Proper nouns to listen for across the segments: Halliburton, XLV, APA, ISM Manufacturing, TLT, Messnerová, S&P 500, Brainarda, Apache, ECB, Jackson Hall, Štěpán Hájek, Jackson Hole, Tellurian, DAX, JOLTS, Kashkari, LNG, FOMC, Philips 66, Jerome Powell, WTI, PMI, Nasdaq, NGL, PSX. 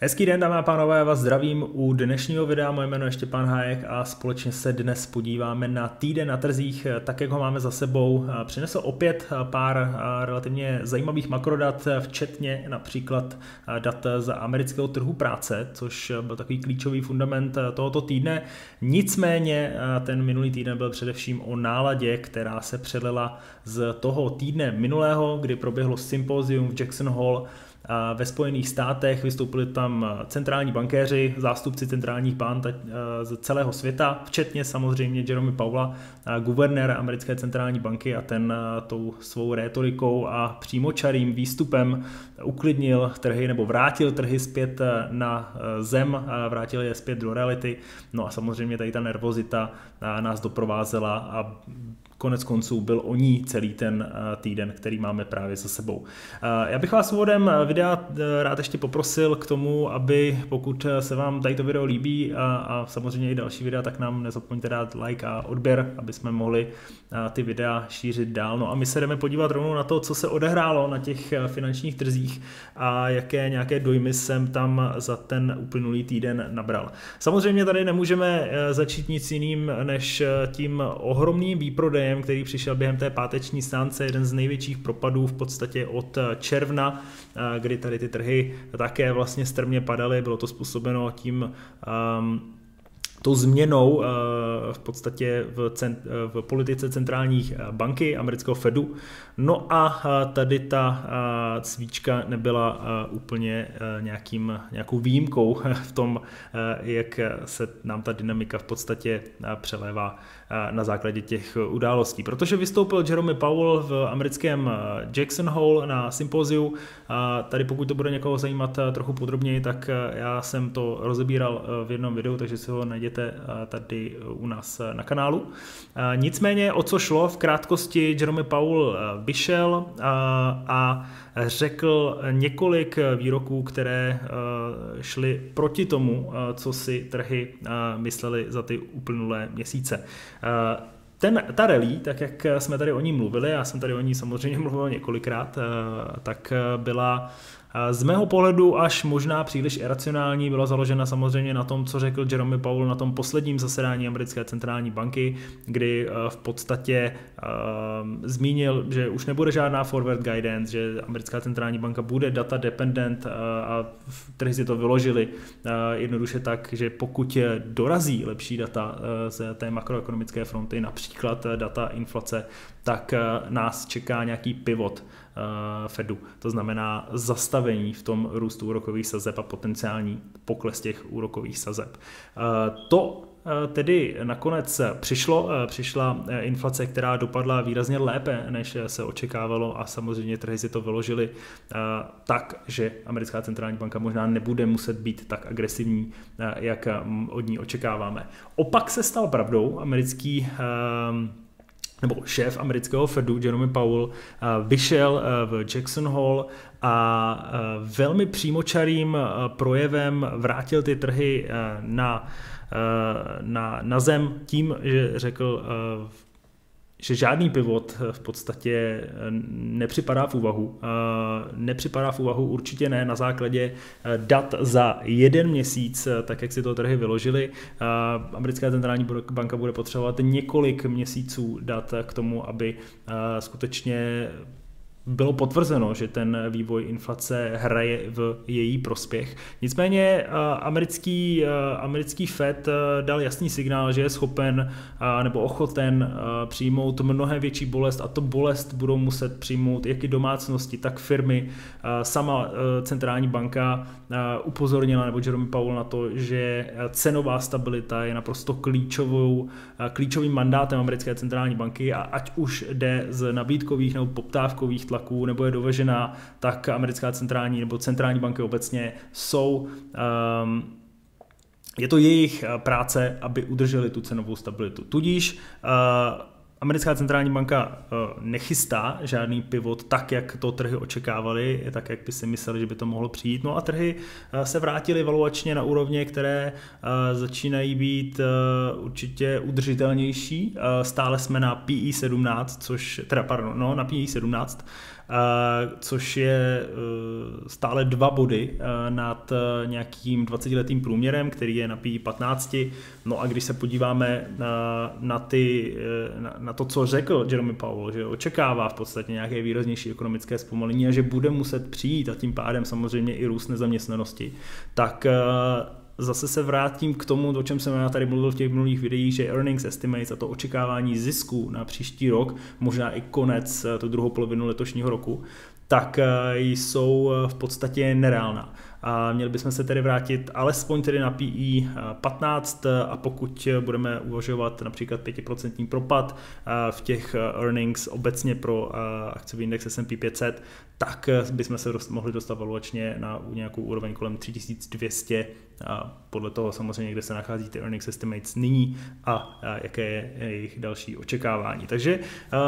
Hezký den, dámy a pánové, vás zdravím u dnešního videa, moje jméno je Štěpán Hájek a společně se dnes podíváme na týden na trzích, tak jak ho máme za sebou. Přinesl opět pár relativně zajímavých makrodat, včetně například dat z amerického trhu práce, což byl takový klíčový fundament tohoto týdne. Nicméně ten minulý týden byl především o náladě, která se přelila z toho týdne minulého, kdy proběhlo sympózium v Jackson Hall ve Spojených státech, vystoupili tam centrální bankéři, zástupci centrálních bank z celého světa, včetně samozřejmě Jeremy Paula, guvernér americké centrální banky, a ten tou svou rétorikou a přímočarým výstupem uklidnil trhy, nebo vrátil trhy zpět na zem, vrátil je zpět do reality. No a samozřejmě tady ta nervozita nás doprovázela a konec konců byl o ní celý ten týden, který máme právě za sebou. Já bych vás úvodem videa rád ještě poprosil k tomu, aby pokud se vám tady to video líbí a samozřejmě i další videa, tak nám nezapomeňte dát like a odběr, aby jsme mohli ty videa šířit dál. No a my se jdeme podívat rovnou na to, co se odehrálo na těch finančních trzích a jaké nějaké dojmy jsem tam za ten uplynulý týden nabral. Samozřejmě tady nemůžeme začít nic jiným než tím ohromným výprodejem, který přišel během té páteční stánce, jeden z největších propadů v podstatě od června, kdy tady ty trhy také vlastně strmě padaly, bylo to způsobeno tím tou změnou v podstatě v politice centrální banky, amerického Fedu. No a tady ta svíčka nebyla úplně nějakou výjimkou v tom, jak se nám ta dynamika v podstatě přelévá na základě těch událostí. Protože vystoupil Jerome Powell v americkém Jackson Hole na sympóziu. Tady pokud to bude někoho zajímat trochu podrobněji, tak já jsem to rozebíral v jednom videu, takže si ho najděte tady u nás na kanálu. Nicméně, o co šlo? V krátkosti Jerome Powell vyšel a řekl několik výroků, které šly proti tomu, co si trhy mysleli za ty uplynulé měsíce. Ta rally, tak jak jsme tady o ní mluvili, já jsem tady o ní samozřejmě mluvil několikrát, tak byla z mého pohledu až možná příliš iracionální, byla založena samozřejmě na tom, co řekl Jerome Powell na tom posledním zasedání americké centrální banky, kdy v podstatě zmínil, že už nebude žádná forward guidance, že americká centrální banka bude data dependent, a trhy si to vyložili jednoduše tak, že pokud dorazí lepší data z té makroekonomické fronty, například data inflace, tak nás čeká nějaký pivot Fedu, to znamená zastavení v tom růstu úrokových sazeb a potenciální pokles těch úrokových sazeb. To tedy nakonec přišla inflace, která dopadla výrazně lépe, než se očekávalo, a samozřejmě trhy si to vyložili tak, že americká centrální banka možná nebude muset být tak agresivní, jak od ní očekáváme. Opak se stal pravdou. Šéf amerického Fedu Jerome Powell vyšel v Jackson Hole a velmi přímočarým projevem vrátil ty trhy na zem tím, že řekl, že žádný pivot v podstatě nepřipadá v úvahu. Určitě ne na základě dat za jeden měsíc, tak jak si to trhy vyložili. Americká centrální banka bude potřebovat několik měsíců dat k tomu, aby skutečně bylo potvrzeno, že ten vývoj inflace hraje v její prospěch. Nicméně americký Fed dal jasný signál, že je schopen nebo ochoten přijmout mnohem větší bolest, a to bolest budou muset přijmout jak i domácnosti, tak firmy. Sama centrální banka upozornila, nebo Jerome Powell, na to, že cenová stabilita je naprosto klíčovým mandátem americké centrální banky, a ať už jde z nabídkových nebo poptávkových tlaků, nebo je dovežená, tak americká centrální nebo centrální banky obecně jsou. Je to jejich práce, aby udrželi tu cenovou stabilitu. Tudíž americká centrální banka nechystá žádný pivot tak, jak to trhy očekávali, tak, jak by si mysleli, že by to mohlo přijít. No a trhy se vrátily valuačně na úrovně, které začínají být určitě udržitelnější. Stále jsme na PE 17, na PE 17, což je stále 2 body nad nějakým 20letým průměrem, který je na PI 15. No a když se podíváme na to, co řekl Jeremy Powell, že očekává v podstatě nějaké výraznější ekonomické zpomalení a že bude muset přijít a tím pádem samozřejmě i růst nezaměstnanosti, tak zase se vrátím k tomu, o čem jsem já tady mluvil v těch minulých videích, že earnings estimates a to očekávání zisku na příští rok, možná i konec, tu druhou polovinu letošního roku, tak jsou v podstatě nereálná. A měli bychom se tedy vrátit alespoň tedy na PI 15 a pokud budeme uvažovat například 5% propad v těch earnings obecně pro akciový index S&P 500, tak bychom se mohli dostat valuačně na nějakou úroveň kolem 3200, podle toho samozřejmě, kde se nachází ty earnings estimates nyní a jaké je jejich další očekávání. Takže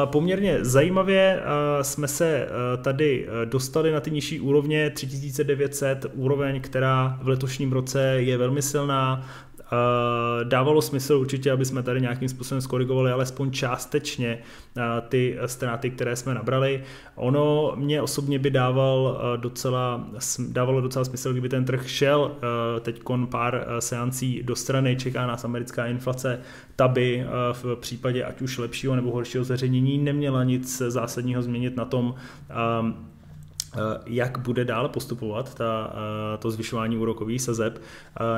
poměrně zajímavě jsme se tady dostali na ty nižší úrovně 3900, úroveň, která v letošním roce je velmi silná. Dávalo smysl určitě, aby jsme tady nějakým způsobem skorigovali alespoň částečně ty ztráty, které jsme nabrali. Ono mě osobně by dávalo docela smysl, kdyby ten trh šel teďkon pár seancí do strany, čeká nás americká inflace, ta by v případě ať už lepšího nebo horšího zveřejnění neměla nic zásadního změnit na tom, jak bude dále postupovat to zvyšování úrokových sazeb.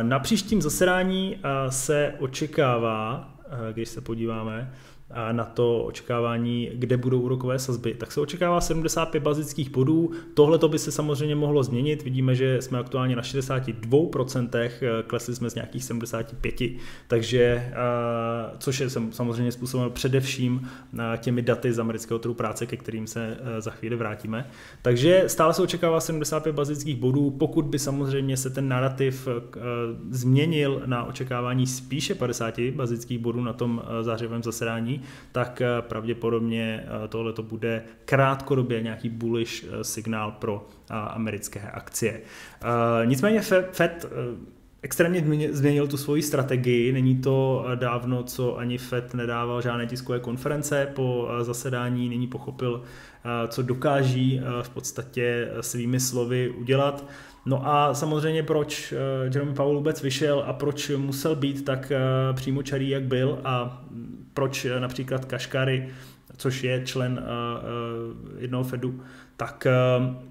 Na příštím zasedání se očekává, když se podíváme na to očekávání, kde budou úrokové sazby, tak se očekává 75 bazických bodů. Tohle to by se samozřejmě mohlo změnit. Vidíme, že jsme aktuálně na 62%, klesli jsme z nějakých 75%, takže, což je samozřejmě způsobeno především těmi daty z amerického trhu práce, ke kterým se za chvíli vrátíme. Takže stále se očekává 75 bazických bodů, pokud by samozřejmě se ten narrativ změnil na očekávání spíše 50 bazických bodů na tom zářivém zasedání, tak pravděpodobně tohle to bude krátkodobě nějaký bullish signál pro americké akcie. Nicméně Fed extrémně změnil tu svoji strategii, není to dávno, co ani Fed nedával žádné tiskové konference po zasedání, nyní pochopil, co dokáží v podstatě svými slovy udělat. No a samozřejmě proč Jerome Powell vůbec vyšel a proč musel být tak přímočarý, jak byl, a proč například Kashkari, což je člen jednoho Fedu, tak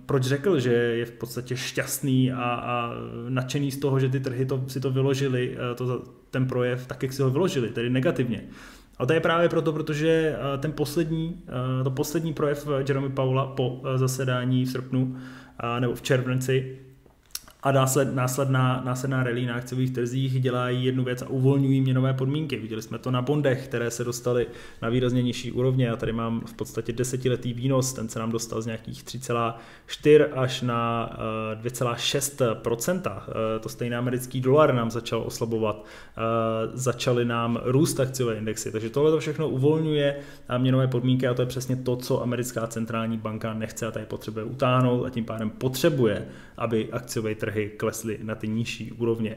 proč řekl, že je v podstatě šťastný a nadšený z toho, že ty trhy si to vyložili, ten projev, tak jak si ho vyložili, tedy negativně. A to je právě proto, protože ten poslední projev Jeremy Powella po zasedání v srpnu nebo v červenci a následná rally na akciových trzích dělají jednu věc a uvolňují měnové podmínky. Viděli jsme to na bondech, které se dostaly na výrazně nižší úrovně. Já tady mám v podstatě 10letý výnos, ten se nám dostal z nějakých 3,4 až na 2,6%. To stejný americký dolar nám začal oslabovat, začaly nám růst akciové indexy. Takže tohle to všechno uvolňuje měnové podmínky a to je přesně to, co americká centrální banka nechce a tady potřebuje utáhnout a tím pádem potřebuje, aby akciové trhy klesly na ty nižší úrovně.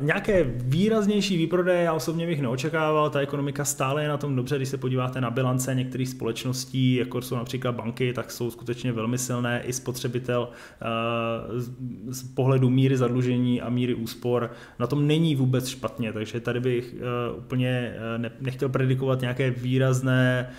Nějaké výraznější výprodeje já osobně bych neočekával, ta ekonomika stále je na tom dobře, když se podíváte na bilance některých společností, jako jsou například banky, tak jsou skutečně velmi silné, i spotřebitel z pohledu míry zadlužení a míry úspor na tom není vůbec špatně, takže tady bych úplně nechtěl predikovat nějaké výrazné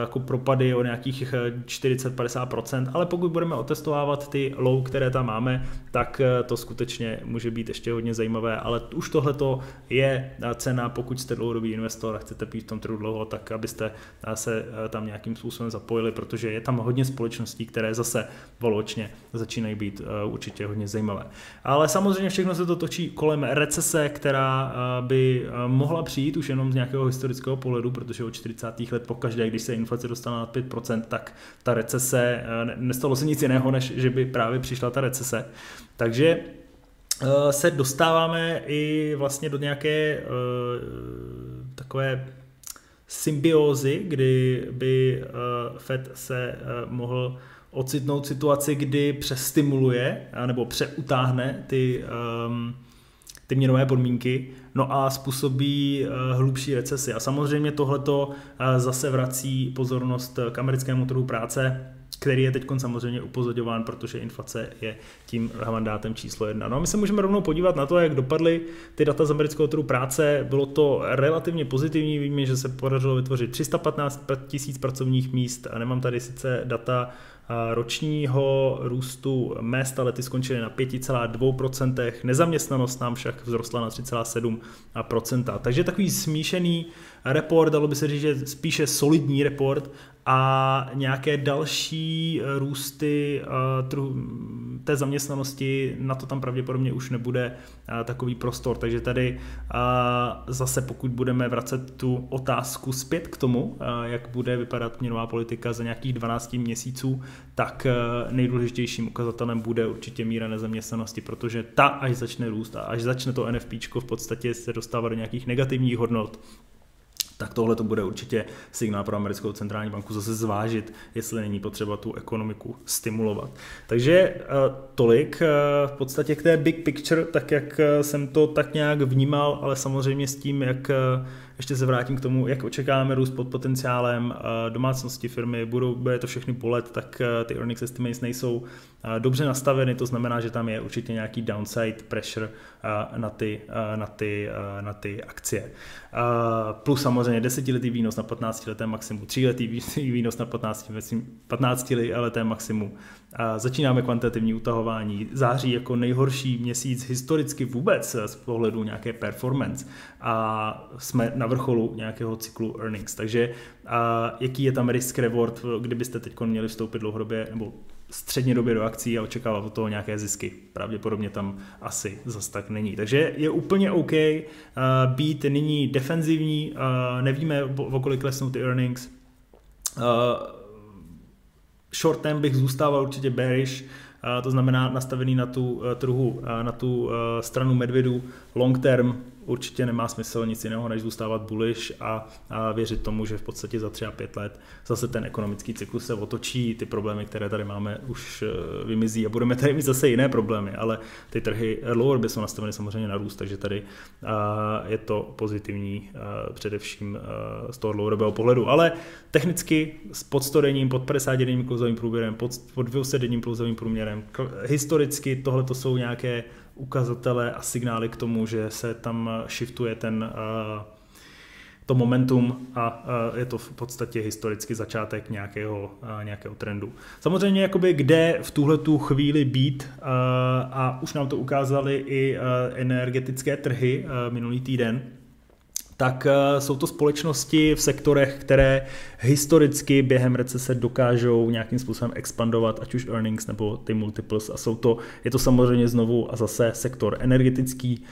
jako propady o nějakých 40-50%, ale pokud budeme otestovávat ty low, které tam máme, tak to skutečně může být ještě hodně zajímavé, ale už tohleto je cena, pokud jste dlouhodobý investor a chcete být v tom trhu dlouho, tak abyste se tam nějakým způsobem zapojili, protože je tam hodně společností, které zase valuačně začínají být určitě hodně zajímavé. Ale samozřejmě všechno se to točí kolem recese, která by mohla přijít už jenom z nějakého historického pohledu, protože od 40. let pokaždé, když se inflace dostala nad 5%, tak ta recese, nestalo se nic jiného, než že by právě přišla ta recese. Takže se dostáváme i vlastně do nějaké takové symbiózy, kdy by Fed se mohl ocitnout situaci, kdy přestimuluje nebo přeutáhne ty měnové podmínky, no a způsobí hlubší recesi. A samozřejmě tohleto zase vrací pozornost k americkému trhu práce, který je teď samozřejmě upozorňován, protože inflace je tím mandátem číslo 1. No a my se můžeme rovnou podívat na to, jak dopadly ty data z amerického trhu práce. Bylo to relativně pozitivní, víme, že se podařilo vytvořit 315 tisíc pracovních míst a nemám tady sice data ročního růstu mezd, ale ty skončily na 5,2%, nezaměstnanost nám však vzrostla na 3,7%. Takže takový smíšený report, dalo by se říct, že spíše solidní report a nějaké další růsty té zaměstnanosti, na to tam pravděpodobně už nebude takový prostor. Takže tady zase pokud budeme vracet tu otázku zpět k tomu, jak bude vypadat měnová politika za nějakých 12 měsíců, tak nejdůležitějším ukazatelem bude určitě míra nezaměstnanosti, protože ta až začne růst a až začne to NFPčko v podstatě se dostávat do nějakých negativních hodnot, tak tohle to bude určitě signál pro americkou centrální banku zase zvážit, jestli není potřeba tu ekonomiku stimulovat. Takže tolik v podstatě k té big picture, tak jak jsem to tak nějak vnímal, ale samozřejmě s tím, jak ještě se vrátím k tomu, jak očekáváme růst pod potenciálem domácnosti firmy, bude to všechny polet, tak ty earnings estimates nejsou dobře nastaveny, to znamená, že tam je určitě nějaký downside pressure na ty akcie. Plus samozřejmě desetiletý výnos na 15leté maximum, 3letý výnos na 15leté maximum. Začínáme kvantitativní utahování. Září jako nejhorší měsíc historicky vůbec z pohledu nějaké performance a jsme na vrcholu nějakého cyklu earnings. Takže jaký je tam risk reward, kdybyste teď měli vstoupit dlouhodobě nebo střednědobě do akcí a očekávat od toho nějaké zisky? Pravděpodobně tam asi zas tak není. Takže je úplně OK být nyní defenzivní, nevíme, o kolik klesnou ty earnings. Short term bych zůstával určitě bearish, to znamená nastavený na tu trhu, na tu stranu medvědu. Long term určitě nemá smysl nic jiného, než zůstávat bullish a věřit tomu, že v podstatě za 3 a 5 let zase ten ekonomický cyklus se otočí, ty problémy, které tady máme, už vymizí a budeme tady mít zase jiné problémy, ale ty trhy dlouhodobě jsou nastaveny samozřejmě na růst, takže tady je to pozitivní především z toho dlouhodobého pohledu, ale technicky s pod 100 denním, pod 50 denním klouzovým průměrem, pod 200 denním klouzovým průměrem, historicky tohle to jsou nějaké ukazatele a signály k tomu, že se tam shiftuje to momentum a je to v podstatě historicky začátek nějakého trendu. Samozřejmě jakoby kde v tuhletu chvíli být a už nám to ukázali i energetické trhy minulý týden, tak jsou to společnosti v sektorech, které historicky během recese dokážou nějakým způsobem expandovat, ať už earnings nebo ty multiples. A je to samozřejmě znovu a zase sektor energetický,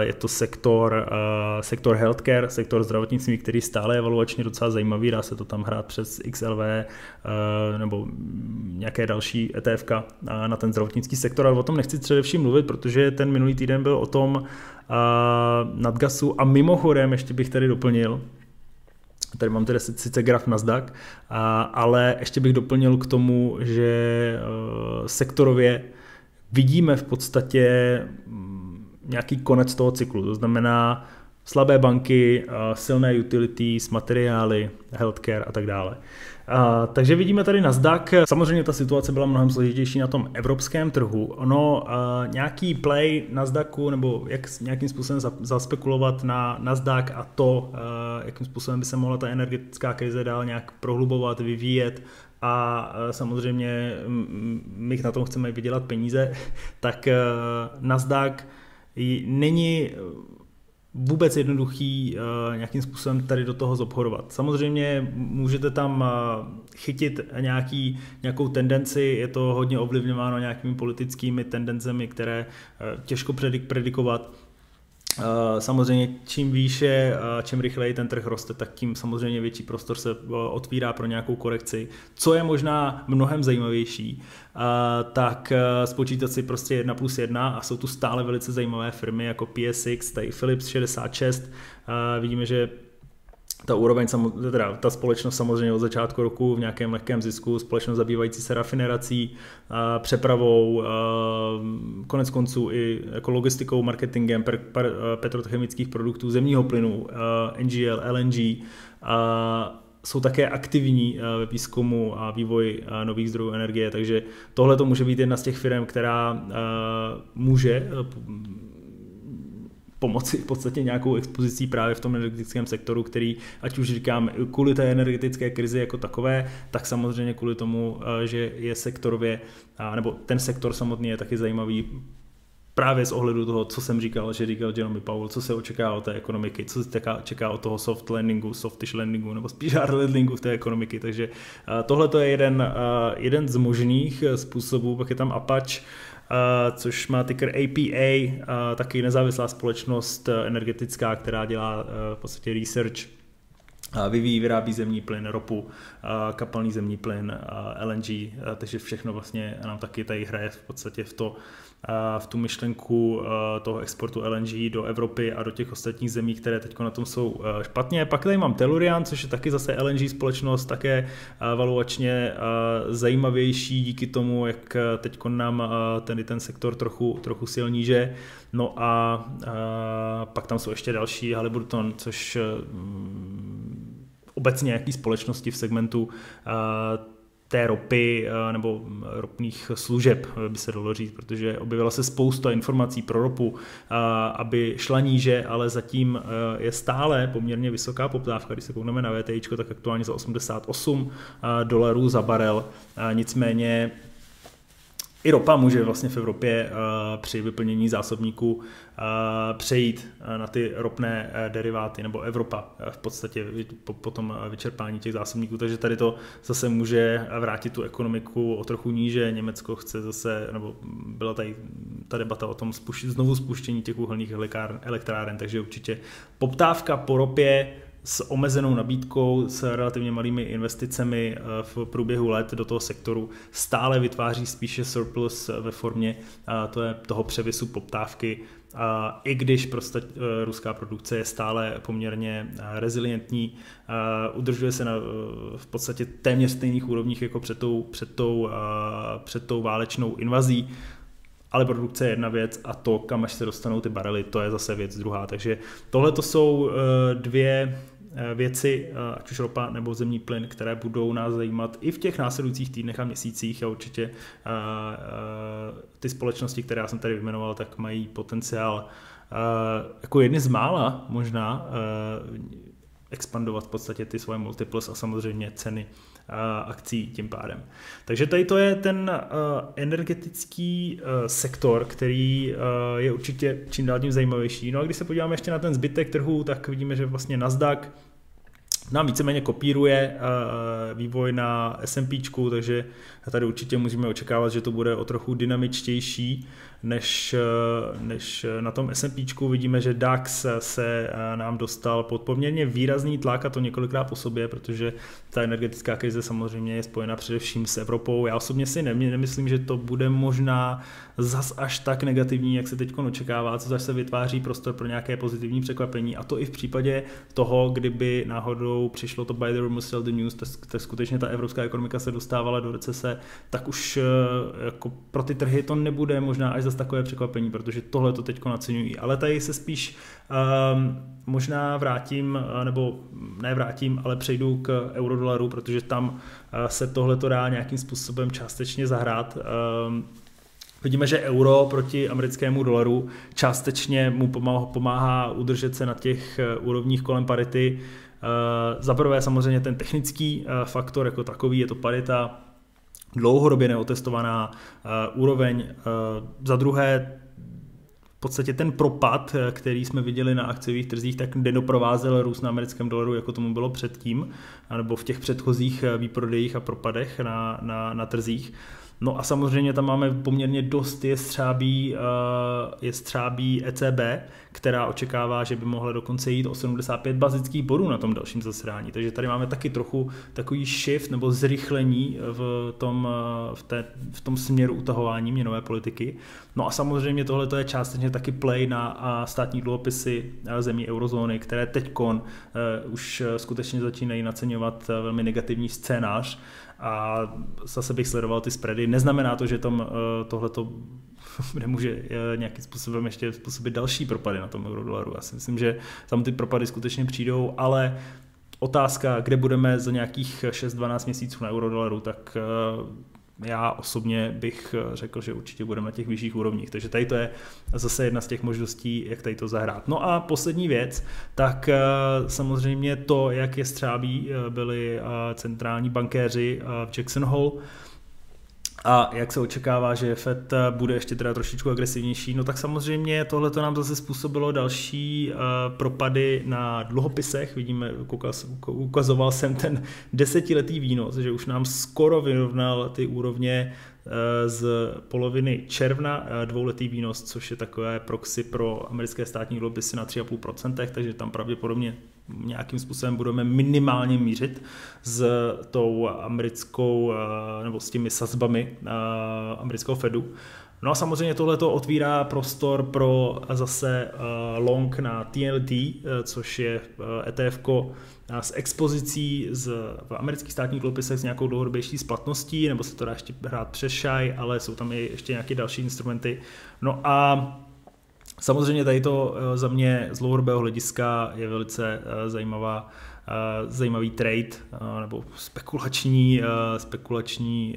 je to sektor healthcare, sektor zdravotnictví, který stále je valuačně docela zajímavý, dá se to tam hrát přes XLV nebo nějaké další ETF na ten zdravotnický sektor, ale o tom nechci především mluvit, protože ten minulý týden byl o tom Nadgasu a mimochodem ještě bych tady doplnil, tady mám tedy sice graf Nasdaq, ale ještě bych doplnil k tomu, že sektorově vidíme v podstatě nějaký konec toho cyklu, to znamená slabé banky, silné utilities, materiály, healthcare a tak dále. Takže vidíme tady Nasdaq, samozřejmě ta situace byla mnohem složitější na tom evropském trhu. Nějaký play Nasdaqu nebo jak nějakým způsobem zaspekulovat na Nasdaq a to, jakým způsobem by se mohla ta energetická krize dál nějak prohlubovat, vyvíjet a samozřejmě my na tom chceme vydělat peníze, tak Nasdaq není vůbec jednoduchý nějakým způsobem tady do toho zobchodovat. Samozřejmě můžete tam chytit nějakou tendenci, je to hodně ovlivňováno nějakými politickými tendencemi, které těžko predikovat. Samozřejmě čím výše, čím rychleji ten trh roste, tak tím samozřejmě větší prostor se otvírá pro nějakou korekci. Co je možná mnohem zajímavější, tak spočítat si prostě 1+1 a jsou tu stále velice zajímavé firmy jako PSX, tady Philips 66, vidíme, že ta úroveň, teda ta společnost samozřejmě od začátku roku v nějakém lehkém zisku, společnost zabývající se rafinerací, přepravou, konec konců i jako logistikou, marketingem petrochemických produktů, zemního plynu, NGL, LNG, jsou také aktivní ve výzkumu a vývoji nových zdrojů energie, takže tohle to může být jedna z těch firm, která může pomoci v podstatě nějakou expozicí právě v tom energetickém sektoru, který, ať už říkám, kvůli té energetické krizi jako takové, tak samozřejmě kvůli tomu, že je sektorově, nebo ten sektor samotný je taky zajímavý právě z ohledu toho, co jsem říkal, že říkal Jeremy Powell, co se očeká od té ekonomiky, co se čeká od toho soft landingu, softish landingu nebo spíš hard landingu v té ekonomiky, takže tohle to je jeden z možných způsobů. Pak je tam Apache, což má ticker APA, taky nezávislá společnost energetická, která dělá v podstatě research, vyvíjí, vyrábí zemní plyn, ropu, kapalný zemní plyn, LNG, takže všechno vlastně nám taky tady hraje v podstatě v tu myšlenku toho exportu LNG do Evropy a do těch ostatních zemí, které teď na tom jsou špatně. Pak tady mám Tellurian, což je taky zase LNG společnost, také valuačně zajímavější díky tomu, jak teď nám ten sektor trochu silní, že. No a pak tam jsou ještě další, Halliburton, což obecně nějaký společnosti v segmentu té ropy nebo ropných služeb, by se dalo říct, protože objevila se spousta informací pro ropu, aby šla níže, ale zatím je stále poměrně vysoká poptávka. Když se koukneme na WTI, tak aktuálně za $88 za barel. Nicméně i ropa může vlastně v Evropě při vyplnění zásobníků přejít na ty ropné deriváty, nebo Evropa v podstatě po tom vyčerpání těch zásobníků, takže tady to zase může vrátit tu ekonomiku o trochu níže. Německo chce zase, nebo byla tady ta debata o tom znovu spuštění těch uhelných elektráren, takže určitě poptávka po ropě s omezenou nabídkou, s relativně malými investicemi v průběhu let do toho sektoru stále vytváří spíše surplus ve formě toho převisu poptávky, i když prostě ruská produkce je stále poměrně rezilientní, udržuje se v podstatě téměř stejných úrovních jako před tou válečnou invazí. Ale produkce je jedna věc a to, kam až se dostanou ty barely, to je zase věc druhá. Takže tohle to jsou dvě věci, ať už ropa nebo zemní plyn, které budou nás zajímat i v těch následujících týdnech a měsících a určitě ty společnosti, které já jsem tady vyjmenoval, tak mají potenciál jako jedny z mála možná expandovat v podstatě ty svoje multiples a samozřejmě ceny akcí tím pádem. Takže tady to je ten energetický sektor, který je určitě čím dál tím zajímavější. No a když se podíváme ještě na ten zbytek trhu, tak vidíme, že vlastně Nasdaq nám víceméně kopíruje vývoj na S&Pčku, takže tady určitě můžeme očekávat, že to bude o trochu dynamičtější než na tom S&Pčku. Vidíme, že DAX se nám dostal pod poměrně výrazný tlak a to několikrát po sobě, protože ta energetická krize samozřejmě je spojena především s Evropou. Já osobně si nemyslím, že to bude možná zas až tak negativní, jak se teď očekává, co zase vytváří prostor pro nějaké pozitivní překvapení a to i v případě toho, kdyby náhodou přišlo to by the rumor sell the news, tak skutečně ta evropská ekonomika se dostávala do recese, tak už jako pro ty trhy to nebude možná až zase takové překvapení, protože tohle to teď naceňují. Ale tady se spíš možná vrátím, nebo nevrátím, ale přejdu k eurodolaru, protože tam se tohle to dá nějakým způsobem částečně zahrát. Vidíme, že euro proti americkému dolaru částečně mu pomáhá udržet se na těch úrovních kolem parity. Za prvé samozřejmě ten technický faktor jako takový, je to parita dlouhodobě neotestovaná úroveň. Za druhé v podstatě ten propad, který jsme viděli na akciových trzích, tak nedoprovázel růst na americkém dolaru, jako tomu bylo předtím, nebo v těch předchozích výprodejích a propadech na trzích. No a samozřejmě tam máme poměrně dost jestřábí ECB, která očekává, že by mohla dokonce jít o 75 bazických bodů na tom dalším zasedání. Takže tady máme taky trochu takový shift nebo zrychlení v tom směru utahování měnové politiky. No a samozřejmě tohle je částečně taky play na státní dluhopisy zemí eurozóny, které teďkon už skutečně začínají naceňovat velmi negativní scénář. A zase bych sledoval ty spready. Neznamená to, že tam tohleto nemůže nějakým způsobem ještě způsobit další propady na tom eurodolaru. Já si myslím, že tam ty propady skutečně přijdou, ale Otázka, kde budeme za nějakých 6-12 měsíců na eurodolaru, tak já osobně bych řekl, že určitě budeme na těch vyšších úrovních. Takže tady to je zase jedna z těch možností, jak tady to zahrát. No a poslední věc, tak samozřejmě to, jak je střábí, byli centrální bankéři v Jackson Hall. A jak se očekává, že Fed bude ještě teda trošičku agresivnější, no tak samozřejmě tohle to nám zase způsobilo další propady na dluhopisech. Vidíme, ukazoval jsem ten desetiletý výnos, že už nám skoro vyrovnal ty úrovně z poloviny června, dvouletý výnos, což je takové proxy pro americké státní dluhopisy na 3,5%, takže tam pravděpodobně nějakým způsobem budeme minimálně mířit s tou americkou, nebo s těmi sazbami amerického Fedu. No a samozřejmě tohle to otvírá prostor pro zase long na TLT, což je ETF-ko s expozicí v amerických státních dluhopisech s nějakou dlouhodobější splatností, nebo se to dá ještě hrát přes šaj, ale jsou tam i ještě nějaké další instrumenty. No a samozřejmě tady to za mě z dlouhodobého hlediska je velice zajímavý trade nebo spekulační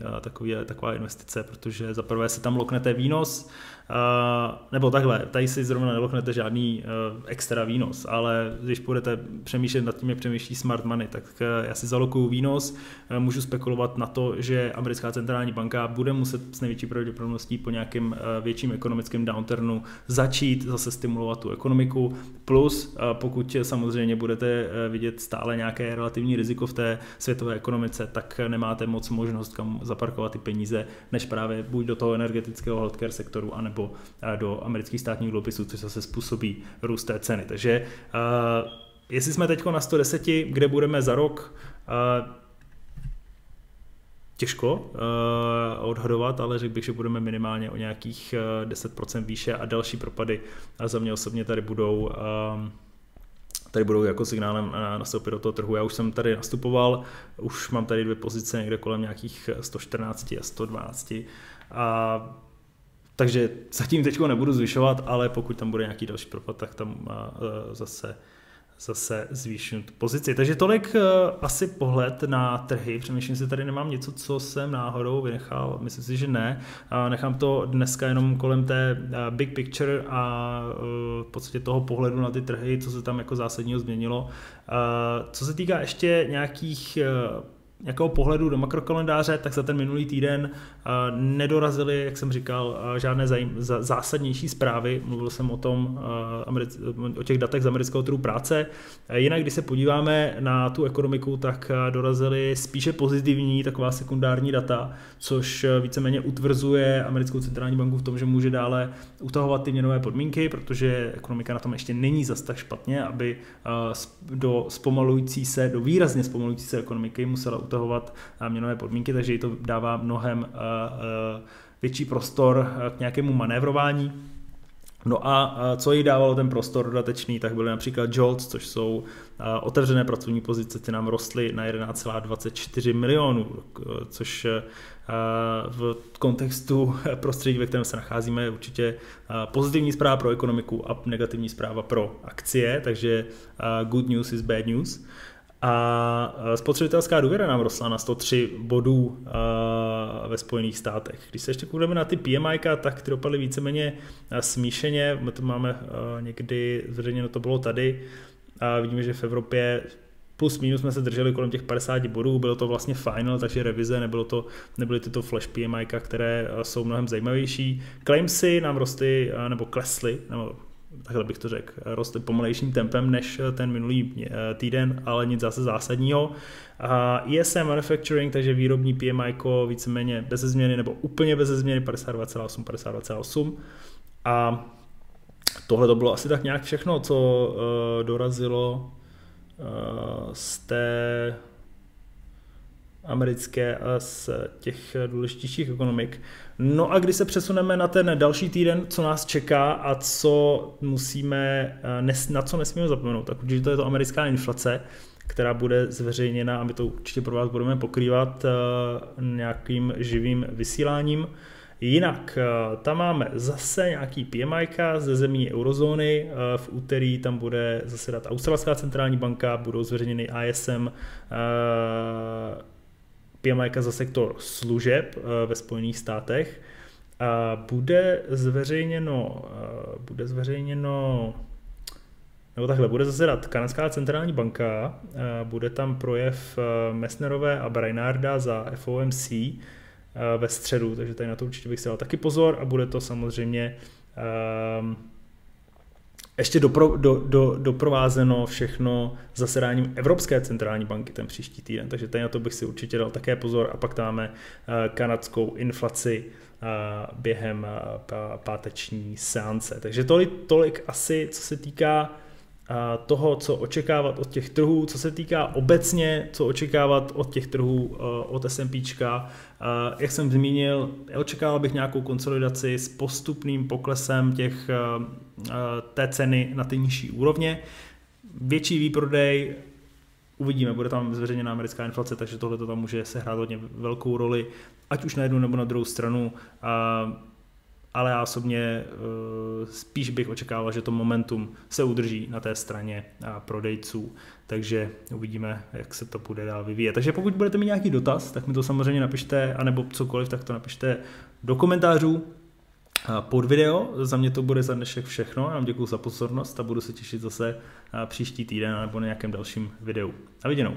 taková investice, protože za prvé si tam loknete výnos, nebo takhle, tady si zrovna neloknete žádný extra výnos, ale když budete přemýšlet nad tím, jak přemýšlí smart money, tak já si zalokuju výnos, můžu spekulovat na to, že americká centrální banka bude muset s největší pravděpodobností po nějakém větším ekonomickém downturnu začít zase stimulovat tu ekonomiku, plus pokud samozřejmě budete vidět stále nějaké relativní riziko v té světové ekonomice, tak nemáte moc možnost kam zaparkovat ty peníze, než právě buď do toho energetického healthcare sektoru, anebo nebo do amerických státních dluhopisů, což zase způsobí růst té ceny. Takže jestli jsme teď na 110, kde budeme za rok, těžko odhodovat, ale řekl bych, že budeme minimálně o nějakých 10% výše a další propady a za mě osobně tady budou jako signálem nastoupit do toho trhu. Já už jsem tady nastupoval, už mám tady dvě pozice někde kolem nějakých 114 a 112 a takže zatím teďko nebudu zvyšovat, ale pokud tam bude nějaký další propad, tak tam zase zvýším tu pozici. Takže tolik asi pohled na trhy. Přemýšlím si, tady nemám něco, co jsem náhodou vynechal. Myslím si, že ne. Nechám to dneska jenom kolem té big picture a v podstatě toho pohledu na ty trhy, co se tam jako zásadního změnilo. Co se týká ještě nějakého pohledu do makrokalendáře, tak za ten minulý týden nedorazily, jak jsem říkal, žádné zásadnější zprávy. Mluvil jsem o tom, o těch datech z amerického trhu práce. Jinak, když se podíváme na tu ekonomiku, tak dorazily spíše pozitivní, taková sekundární data, což víceméně utvrzuje americkou centrální banku v tom, že může dále utahovat ty měnové podmínky, protože ekonomika na tom ještě není zas tak špatně, aby do výrazně zpomalující se ekonomiky musela utahovat měnové podmínky, takže jí to dává mnohem větší prostor k nějakému manévrování. No a co jí dávalo ten prostor dodatečný, tak byly například JOLTS, což jsou otevřené pracovní pozice, ty nám rostly na 11,24 milionů, což v kontextu prostředí, ve kterém se nacházíme, je určitě pozitivní zpráva pro ekonomiku a negativní zpráva pro akcie, takže good news is bad news. A spotřebitelská důvěra nám rostla na 103 bodů ve Spojených státech. Když se ještě koukneme na ty PMI, tak ty dopadly víceméně smíšeně. My to máme někdy, zřejmě to bylo tady, a vidíme, že v Evropě plus minus jsme se drželi kolem těch 50 bodů, bylo to vlastně final, takže revize, nebyly tyto flash PMI, které jsou mnohem zajímavější. Claimsy nám rostly, nebo klesly, nebo takhle bych to řekl, roste pomalejším tempem než ten minulý týden, ale nic zase zásadního. ISM Manufacturing, takže výrobní PMI víceméně bez změny nebo úplně bez změny 52,8. A tohle to bylo asi tak nějak všechno, co dorazilo z té americké a z těch důležitějších ekonomik. No a když se přesuneme na ten další týden, co nás čeká a na co nesmíme zapomenout, tak určitě to je to americká inflace, která bude zveřejněna a my to určitě pro vás budeme pokrývat nějakým živým vysíláním. Jinak tam máme zase nějaký PMI ze zemí eurozóny, v úterý tam bude zasedat Australská centrální banka, budou zveřejněny ISM PMI za sektor služeb ve Spojených státech, bude zasedat Kanadská centrální banka, bude tam projev Messnerové a Brainarda za FOMC ve středu, takže tady na to určitě bych si dal taky pozor a bude to samozřejmě ještě doprovázeno všechno zasedáním Evropské centrální banky ten příští týden, takže tady na to bych si určitě dal také pozor a pak dáme kanadskou inflaci během páteční seance. Takže tolik asi, co se týká toho, co očekávat od těch trhů, co se týká obecně, co očekávat od těch trhů, od S&Pčka. Jak jsem zmínil, očekával bych nějakou konsolidaci s postupným poklesem té ceny na ty nižší úrovně. Větší výprodej, uvidíme, bude tam zveřejněna americká inflace, takže tohle to tam může sehrát hodně velkou roli, ať už na jednu nebo na druhou stranu. Ale já osobně spíš bych očekával, že to momentum se udrží na té straně prodejců, takže uvidíme, jak se to bude dál vyvíjet. Takže pokud budete mít nějaký dotaz, tak mi to samozřejmě napište, anebo cokoliv, tak to napište do komentářů pod video. Za mě to bude za dnešek všechno, já vám děkuji za pozornost a budu se těšit zase příští týden nebo na nějakém dalším videu. Na viděnou.